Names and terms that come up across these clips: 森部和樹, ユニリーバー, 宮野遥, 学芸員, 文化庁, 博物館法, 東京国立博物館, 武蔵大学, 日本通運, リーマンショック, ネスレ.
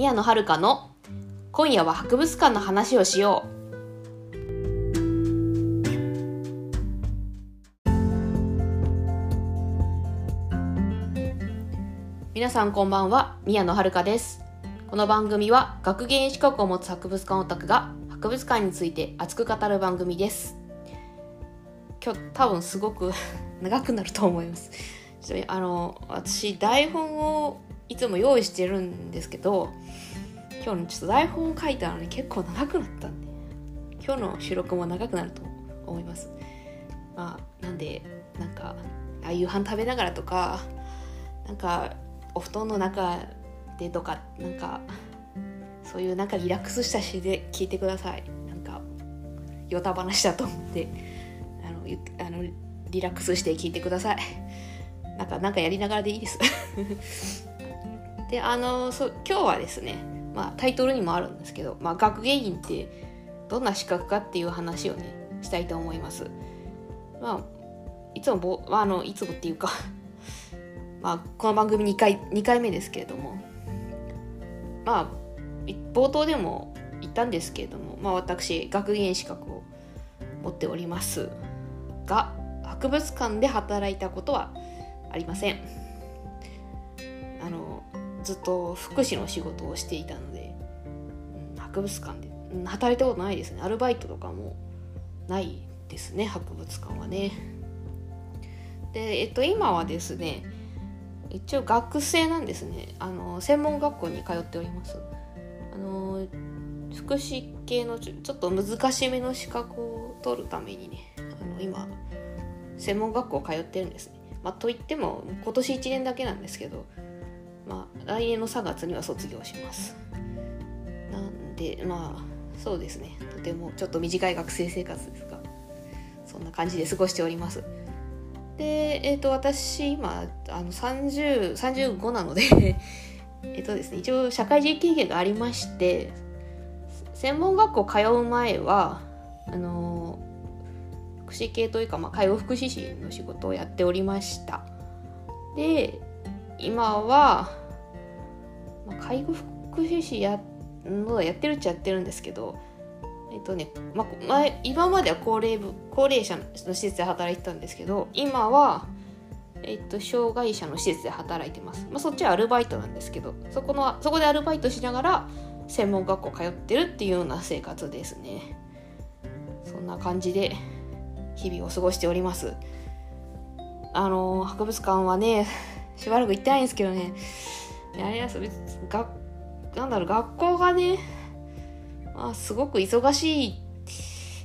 宮野遥の今夜は博物館の話をしよう。皆さんこんばんは、宮野遥です。この番組は学芸資格を持つ博物館オタクが博物館について熱く語る番組です。今日多分すごく長くなると思います。私台本をいつも用意してるんですけど、今日のちょっと台本を書いたのに結構長くなったんで、今日の収録も長くなると思います。なんで夕飯食べながらとかお布団の中でとかそういうリラックスした詩で聞いてください。ヨタ話だと思ってリラックスして聞いてください。やりながらでいいです。で今日はですね、タイトルにもあるんですけど、学芸員ってどんな資格かっていう話をねしたいと思います。いつもっていうかこの番組2回目ですけれども、冒頭でも言ったんですけれども、私学芸員資格を持っておりますが、博物館で働いたことはありません。ずっと福祉の仕事をしていたので、博物館で働いたことないですね。アルバイトとかもないですね、博物館はね。で、今はですね一応学生なんですね。専門学校に通っております。福祉系のちょっと難しめの資格を取るためにね、今専門学校通ってるんですね。といっても今年1年だけなんですけど、来年の3月には卒業します。なんでそうですね、とてもちょっと短い学生生活ですが、そんな感じで過ごしております。で、私今35なのでですね、一応社会人経験がありまして、専門学校通う前は福祉系というか、介護福祉士の仕事をやっておりました。で、今は、介護福祉士やってるっちゃやってるんですけど、今までは高齢者の施設で働いてたんですけど、今は、障害者の施設で働いてます。そっちはアルバイトなんですけど、そこでアルバイトしながら専門学校通ってるっていうような生活ですね。そんな感じで日々を過ごしております。博物館はねしばらく行ってないんですけどね、あれです、学校がねすごく忙しい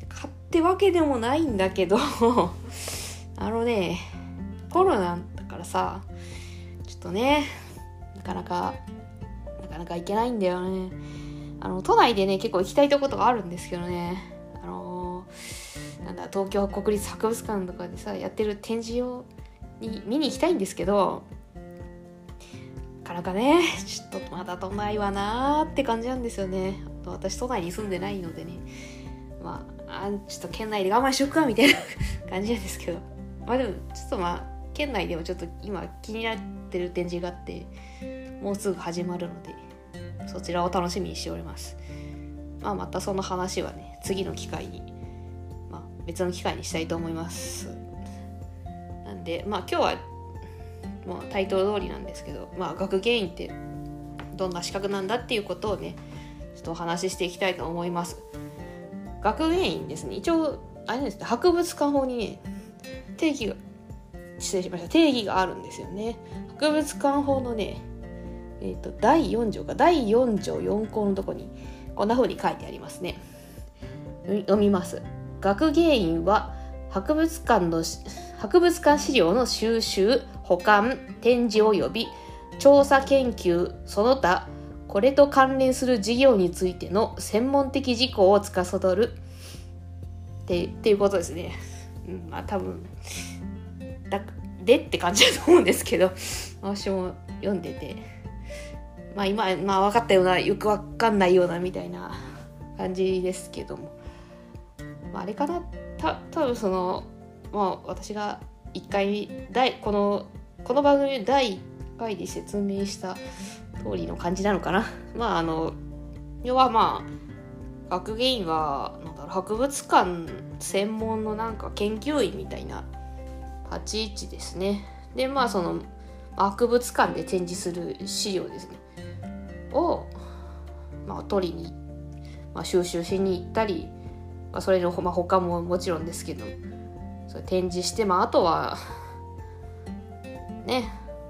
かってわけでもないんだけどコロナだからさ、ちょっとねなかなか行けないんだよね。都内でね結構行きたいとことがあるんですけどね、東京国立博物館とかでさやってる展示を見に行きたいんですけど、なかなかねちょっとまだ都内はなーって感じなんですよね。私都内に住んでないのでね、ちょっと県内で我慢しよっかみたいな感じなんですけど、でもちょっと県内でもちょっと今気になってる展示があって、もうすぐ始まるのでそちらを楽しみにしております。またその話はね次の機会に、別の機会にしたいと思います。なんで今日はタイトル通りなんですけど、学芸員ってどんな資格なんだっていうことをねちょっとお話ししていきたいと思います。学芸員ですね、一応博物館法にね定義があるんですよね。博物館法のね、第4条4項のとこにこんな風に書いてありますね。読みます。学芸員は博物館資料の収集、保管、展示及び調査研究、その他これと関連する事業についての専門的事項を司るっていうことですね。多分でって感じだと思うんですけど、私も読んでて今分かったようなよく分かんないようなみたいな感じですけども、あれかな、多分私が1回この番組第1回で説明した通りの感じなのかな。まあ要はまあ学芸員はなんだろう、博物館専門のなんか研究員みたいな立ち位置ですね。でまあその博物館で展示する資料ですねを、まあ、取りに、まあ、収集しに行ったり、まあ、それの、まあ、他ももちろんですけどそれ展示して、まあ、あとはね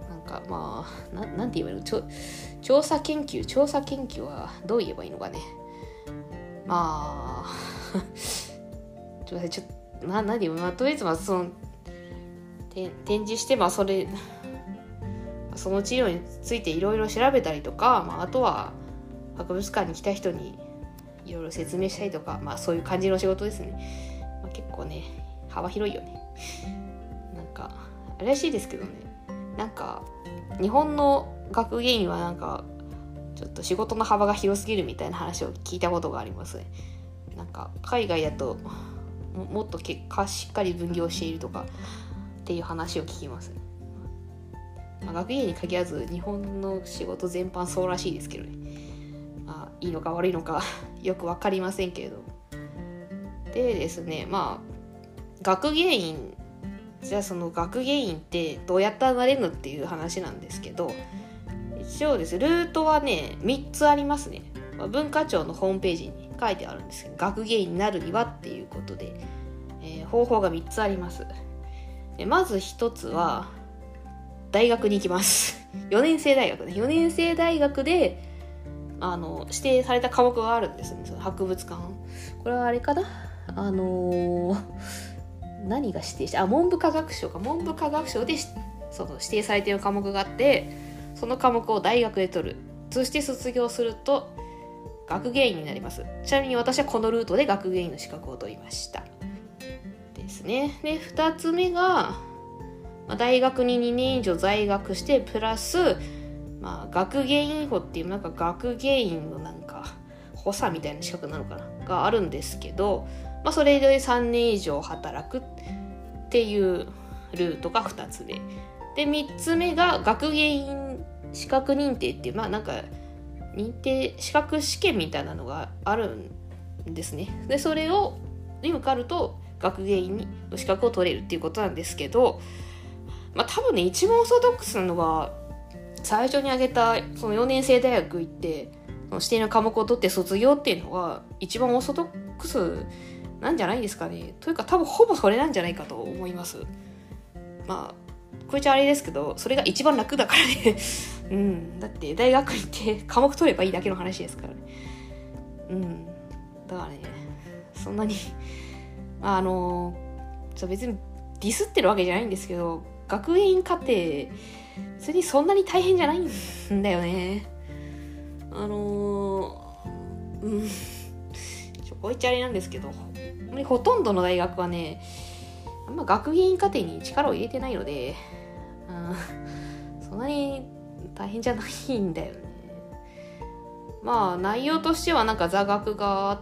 なんかまあ なんて言えばいいの調査研究はどう言えばいいのかね、まあとりあえずまあその展示して、まあ、それその治療についていろいろ調べたりとか、まあ、あとは博物館に来た人にいろいろ説明したりとか、まあ、そういう感じの仕事ですね。まあ、結構ね幅広いよね。なんかあれらしいですけどね、なんか日本の学芸員はなんかちょっと仕事の幅が広すぎるみたいな話を聞いたことがありますね。なんか海外だともっと結果しっかり分業しているとかっていう話を聞きますね。まあ、学芸員に限らず日本の仕事全般そうらしいですけどね、まあ、いいのか悪いのかよく分かりませんけれど。でですね、まあ学芸員じゃあその学芸員ってどうやってなれるのっていう話なんですけど、一応ですルートはね3つありますね。まあ、文化庁のホームページに書いてあるんですけど、学芸員になるにはっていうことで、方法が3つあります。でまず1つは大学に行きます4年生大学ね。4年生大学で指定された科目があるんですね。その博物館、これはあれかな、何が指定して文部科学省か、文部科学省でその指定されている科目があって、その科目を大学で取る、そして卒業すると学芸員になります。ちなみに私はこのルートで学芸員の資格を取りましたですね。で2つ目が大学に2年以上在学してプラス、まあ、学芸員補っていうなんか学芸員のなんか補佐みたいな資格なのかながあるんですけど、まあ、それで3年以上働くっていうルートが2つ目で、3つ目が学芸員資格認定っていう、まあなんか認定資格試験みたいなのがあるんですね。でそれを受かると学芸員の資格を取れるっていうことなんですけど、まあ、多分ね一番オーソドックスなのが最初に挙げたその4年生大学行ってその指定の科目を取って卒業っていうのが一番オーソドックスなんじゃないですかね。というか多分ほぼそれなんじゃないかと思います。まあこれじゃあれですけど、それが一番楽だからねうん、だって大学行って科目取ればいいだけの話ですからね。うん、だからねそんなに別にディスってるわけじゃないんですけど、学園課程別にそんなに大変じゃないんだよね。こう言っちゃあれなんですけど、ほとんどの大学はねあんま学芸課程に力を入れてないので、そんなに大変じゃないんだよね。まあ内容としてはなんか座学が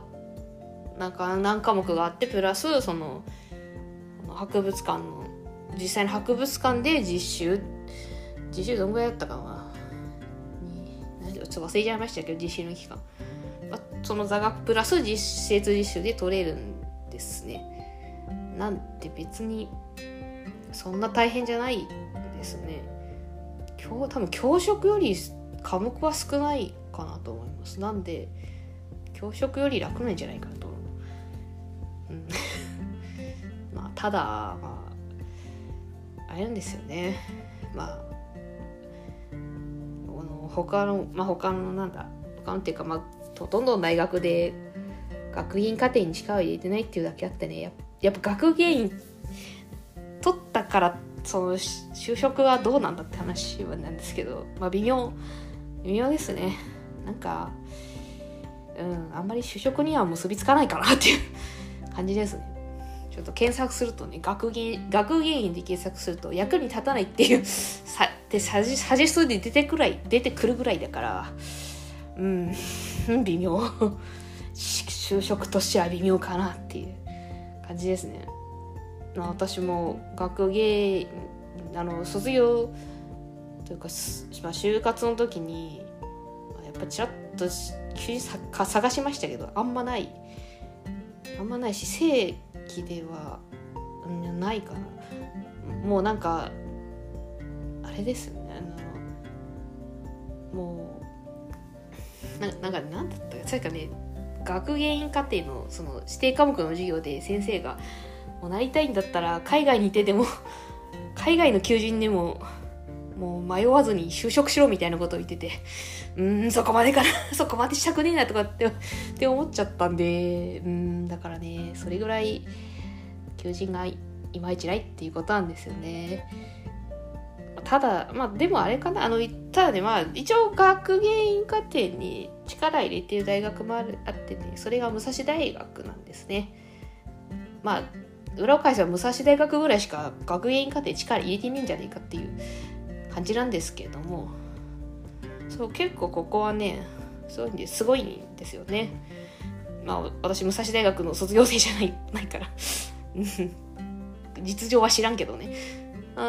なんか何科目があって、プラスその博物館の実際の博物館で実習どんぐらいだったかな、ちょっと忘れちゃいましたけど、実習の期間、まあ、その座学プラス実施実習で取れるんですね。なんて別にそんな大変じゃないですね。多分教職より科目は少ないかなと思います。なんで教職より楽なんじゃないかなと思う、うん、まあただ、まああれなんですよね。まあ他のっていうか、まあほとんどの大学で学院課程に力を入れてないっていうだけあってね、やっぱ学芸員取ったからその就職はどうなんだって話なんですけど、まあ微妙ですね。なんかあんまり就職には結びつかないかなっていう感じですね。ちょっと検索するとね、学芸員で検索すると役に立たないっていうサジェストで出てくるぐらいだから、微妙就職としては微妙かなっていう感じですね。まあ、私も学芸卒業というか、まあ、就活の時にぱちらっと探しましたけど、あんまないし、正規ではないかな。もうなんかあれですね、もうなんだったか、それかね、学芸員課程のその指定科目の授業で先生が、もうなりたいんだったら海外にいてでも海外の求人でももう迷わずに就職しろみたいなことを言ってて、そこまでかなそこまでしたくねえなとかって思っちゃったんで、だからね、それぐらい求人がいまいちないっていうことなんですよね。ただでもあれかな、ただね、一応学芸員課程に力入れてる大学もあってね、それが武蔵大学なんですね。裏を返せば武蔵大学ぐらいしか学芸員課程に力入れてねえんじゃないかっていう感じなんですけれども、そう、結構ここはねすごいんですよね。私武蔵大学の卒業生じゃないから実情は知らんけどね、な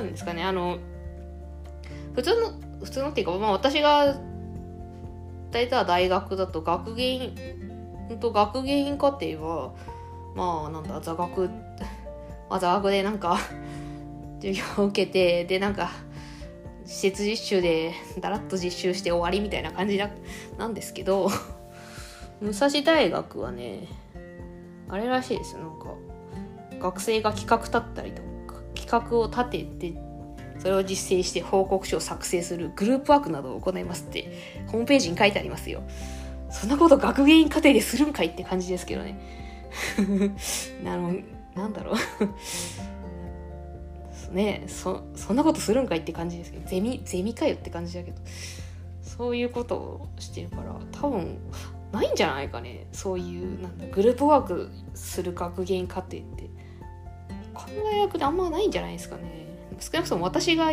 んですかね、普通のっていうか、私が大体は大学だと学芸員課程は座学でなんか授業を受けて、でなんか施設実習でだらっと実習して終わりみたいな感じなんですけど、武蔵大学はねあれらしいですよ。学生が企画立ったりとか、企画を立ててそれを実践して報告書を作成するグループワークなどを行いますってホームページに書いてありますよ。そんなこと学芸員課程でするんかいって感じですけどねなんだろうね、そんなことするんかいって感じですけど、ゼミかよって感じだけど、そういうことをしてるから多分ないんじゃないかね、そういうグループワークする学芸員課程ってこの大学であんまないんじゃないですかね。少なくとも私の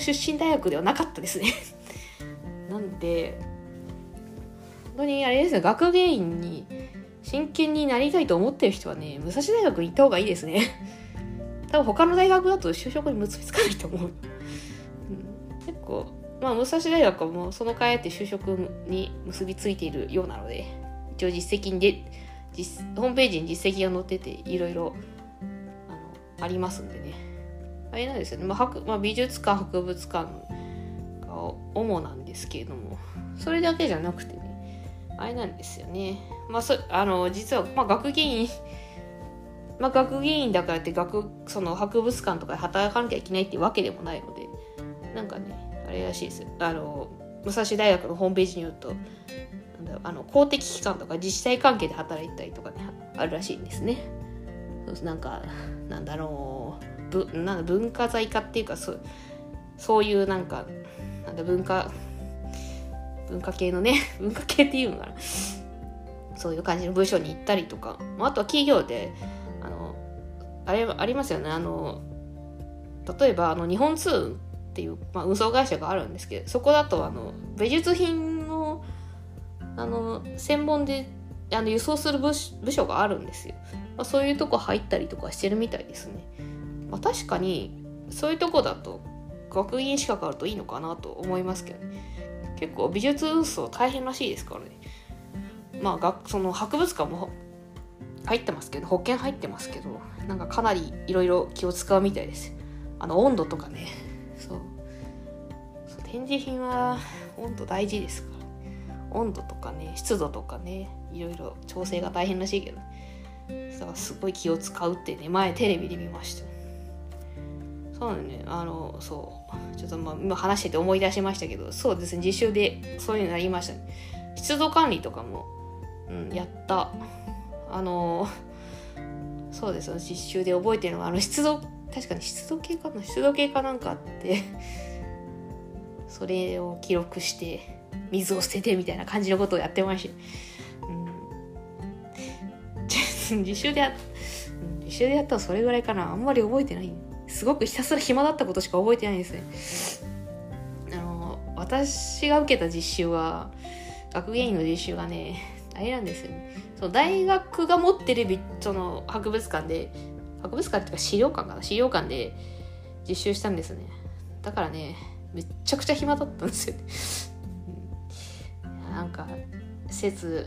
出身大学ではなかったですねなんで本当にあれですね、学芸員に真剣になりたいと思ってる人はね、武蔵大学に行った方がいいですね多分他の大学だと就職に結びつかないと思う、結構武蔵大学はもうその会あって就職に結びついているようなので、一応実績でホームページに実績が載ってていろいろありますんでね、あれなんですよね、美術館博物館が主なんですけれども、それだけじゃなくてね、あれなんですよね、実は学芸員だからってその博物館とかで働かなきゃいけないってわけでもないので、なんかねあれらしいですよ、武蔵大学のホームページによると公的機関とか自治体関係で働いたりとかね、あるらしいんですね。文化財化っていうか、そういう文化系のね文化系っていうのかな、そういう感じの部署に行ったりとか、あとは企業であれありますよね、例えば日本通運っていう、運送会社があるんですけど、そこだと美術品の専門で輸送する部署があるんですよ。そういうとこ入ったりとかしてるみたいですね。確かにそういうとこだと学芸員資格あるといいのかなと思いますけどね。結構美術運送大変らしいですからね。その博物館も入ってますけど、保険入ってますけど、かなりいろいろ気を使うみたいです。温度とかね、そう展示品は温度大事ですから、温度とかね、湿度とかね、いろいろ調整が大変らしいけど、だからすごい気を使うってね、前テレビで見ました。そうね、ちょっと今話してて思い出しましたけど、そうですね、実習でそういうのになりましたね。湿度管理とかも、やったそうですよ、実習で覚えてるのは湿度計かな、湿度計かなんかあって、それを記録して水を捨ててみたいな感じのことをやってました、実習でやったらそれぐらいかな。あんまり覚えてない、すごくひたすら暇だったことしか覚えてないですね。私が受けた学芸員の実習がね、あれなんですよね、大学が持ってる博物館で、博物館っていうか資料館で実習したんですね。だからね、めっちゃくちゃ暇だったんですよねなんか施設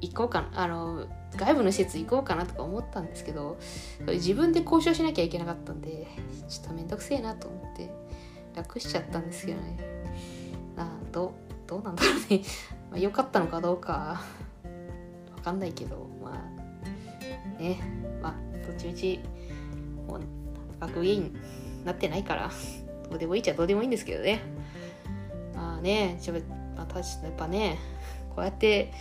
行こうかな、外部の施設行こうかなとか思ったんですけど、自分で交渉しなきゃいけなかったんでちょっとめんどくせえなと思って楽しちゃったんですけどね。どうなんだろうねまあ良かったのかどうか分かんないけど、まあね、まあどっちみちもう学芸員になってないからどうでもいいっちゃどうでもいいんですけどね。まあね、やっぱねこうやって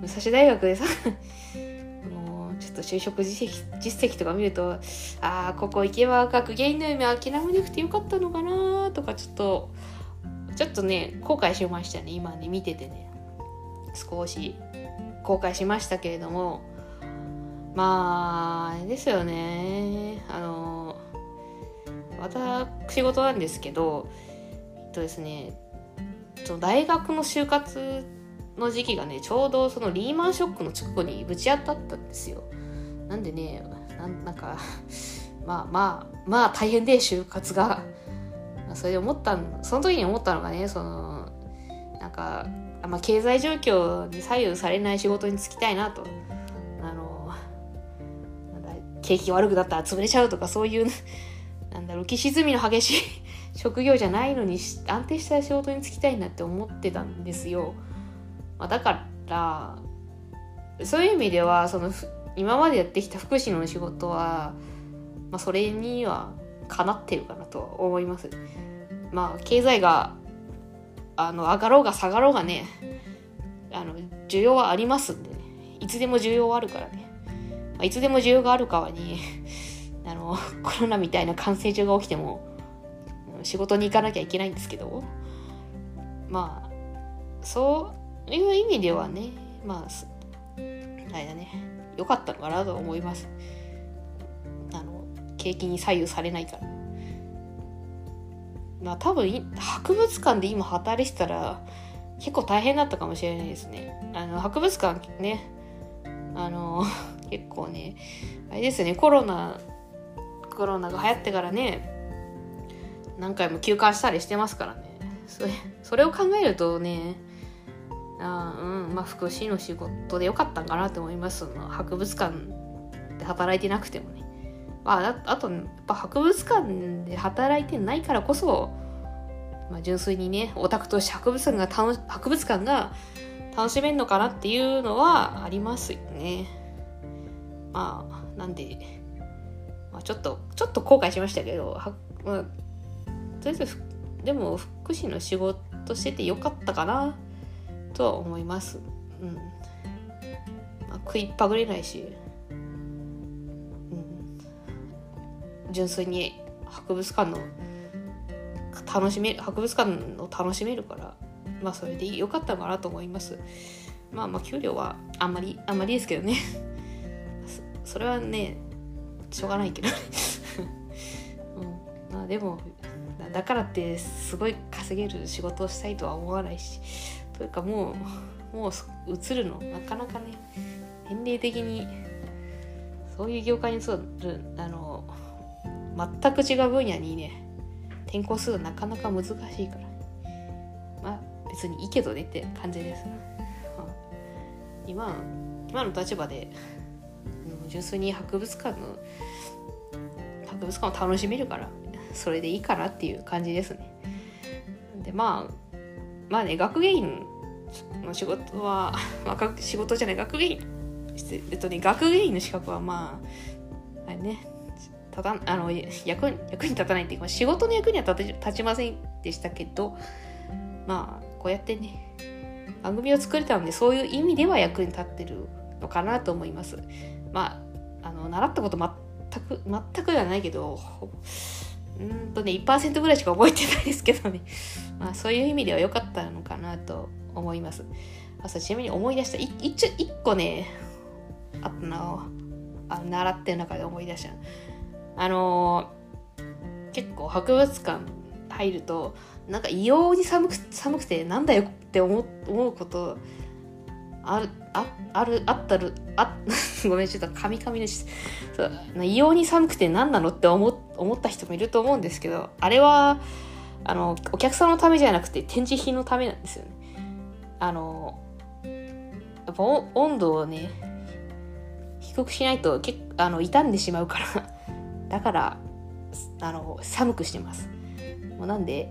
武蔵大学でさもうちょっと就職実績とか見ると、ああここ行けば学芸員の夢諦めなくてよかったのかなとかちょっとね後悔しましたね。今ね見ててね少し後悔しましたけれども、まあですよね、私事なんですけど、ですね大学の就活の時期がねちょうどそのリーマンショックの直後にぶち当たったんですよ。なんでねなんかまあ大変で就活が、それでその時に思ったのがね、そのなんか経済状況に左右されない仕事に就きたいなと、景気悪くなったら潰れちゃうとかそういうなんだろう浮き沈みの激しい職業じゃないのに安定した仕事に就きたいなって思ってたんですよ。だからそういう意味ではその今までやってきた福祉の仕事は、それにはかなってるかなと思います。経済が上がろうが下がろうがね需要はありますんでね、いつでも需要はあるからね、いつでも需要がある代わりにコロナみたいな感染症が起きても仕事に行かなきゃいけないんですけど、そういう意味ではね良かったのかなと思います。景気に左右されないから。多分博物館で今働いてたら結構大変だったかもしれないですね。博物館ね結構ねあれですね、コロナが流行ってからね何回も休館したりしてますからね。それを考えるとね福祉の仕事でよかったんかなと思います。その博物館で働いてなくてもね。あとやっぱ博物館で働いてないからこそ、純粋にねオタクとして博物館が楽しめるのかなっていうのはありますよね。なんで、ちょっと後悔しましたけど、とりあえずでも福祉の仕事しててよかったかなとは思います。うん。食いっぱぐれないし。純粋に博物館を楽しめるから、それで良かったかなと思います。給料はあんまりですけどね。それはねしょうがないけど、でもだからってすごい稼げる仕事をしたいとは思わないし、というかもう移るのなかなかね年齢的にそういう業界に全く違う分野にね転校するのなかなか難しいから、別にいいけどねって感じです、今の立場で純粋に博物館を楽しめるからそれでいいかなっていう感じですね。でね学芸員の仕事は、仕事じゃない学芸員学芸員の資格はあれね役に立たないっていうか仕事の役には立ちませんでしたけど、こうやってね番組を作れたのでそういう意味では役に立ってるのかなと思います。習ったこと全くではないけど1% ぐらいしか覚えてないですけどねそういう意味では良かったのかなと思います。ちなみに思い出した1個ねあったな習ってる中で思い出した結構博物館入るとなんか異様に寒くてなんだよって思うことごめんちょっと噛みでし異様に寒くて何なのって思った人もいると思うんですけど、あれはお客さんのためじゃなくて展示品のためなんですよね。やっぱ温度をね低くしないと傷んでしまうからだから寒くしてます。もうなんで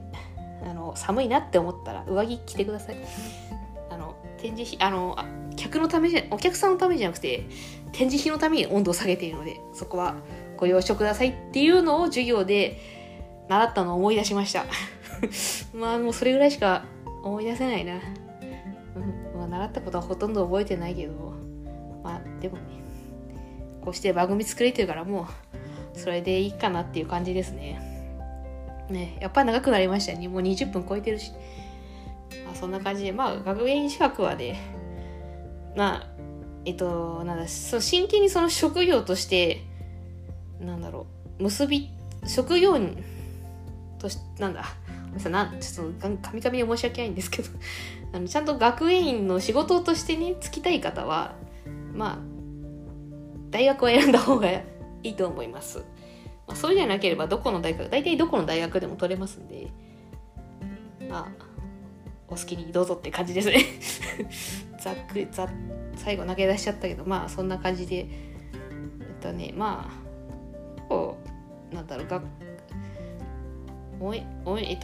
寒いなって思ったら上着着てください。展示費客のためじゃお客さんのためじゃなくて展示費のために温度を下げているのでそこはご了承くださいっていうのを授業で習ったのを思い出しましたまあもうそれぐらいしか思い出せないな、まあ、習ったことはほとんど覚えてないけどまあでもねこうして番組作れてるからもうそれでいいかなっていう感じですね。やっぱり長くなりましたね。もう20分超えてるし、まあ、そんな感じでまあ学芸員資格はねまあなんだその真剣にその職業としてなんだろう結び職業にとしなんだちょっとカミカミで申し訳ないんですけどちゃんと学芸員の仕事としてね就きたい方はまあ大学を選んだ方がいいと思います。まあ、そうじゃなければどこの大学大体どこの大学でも取れますんでまあお好きにどうぞって感じですね最後投げ出しちゃったけどまあそんな感じでねまあこうなんだろうがおいおい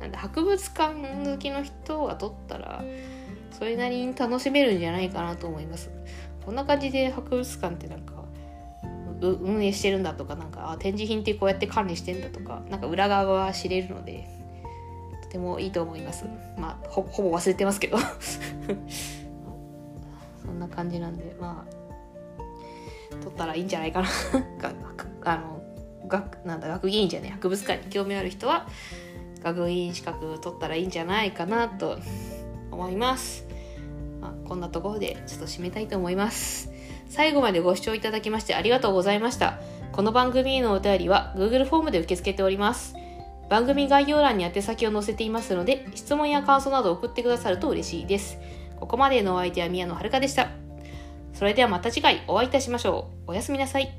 なんだ博物館好きの人が撮ったらそれなりに楽しめるんじゃないかなと思います。こんな感じで博物館ってなんか運営してるんだとかなんか展示品ってこうやって管理してんだとかなんか裏側は知れるので。でもいいと思います。まあ ほぼ忘れてますけどそんな感じなんでまあ撮ったらいいんじゃないかな学芸員じゃね博物館に興味ある人は学芸員資格取ったらいいんじゃないかなと思います。まあ、こんなところでちょっと締めたいと思います。最後までご視聴いただきましてありがとうございました。この番組へのお便りは Google フォームで受け付けております。番組概要欄に宛先を載せていますので、質問や感想など送ってくださると嬉しいです。ここまでのお相手は宮野遥でした。それではまた次回お会いいたしましょう。おやすみなさい。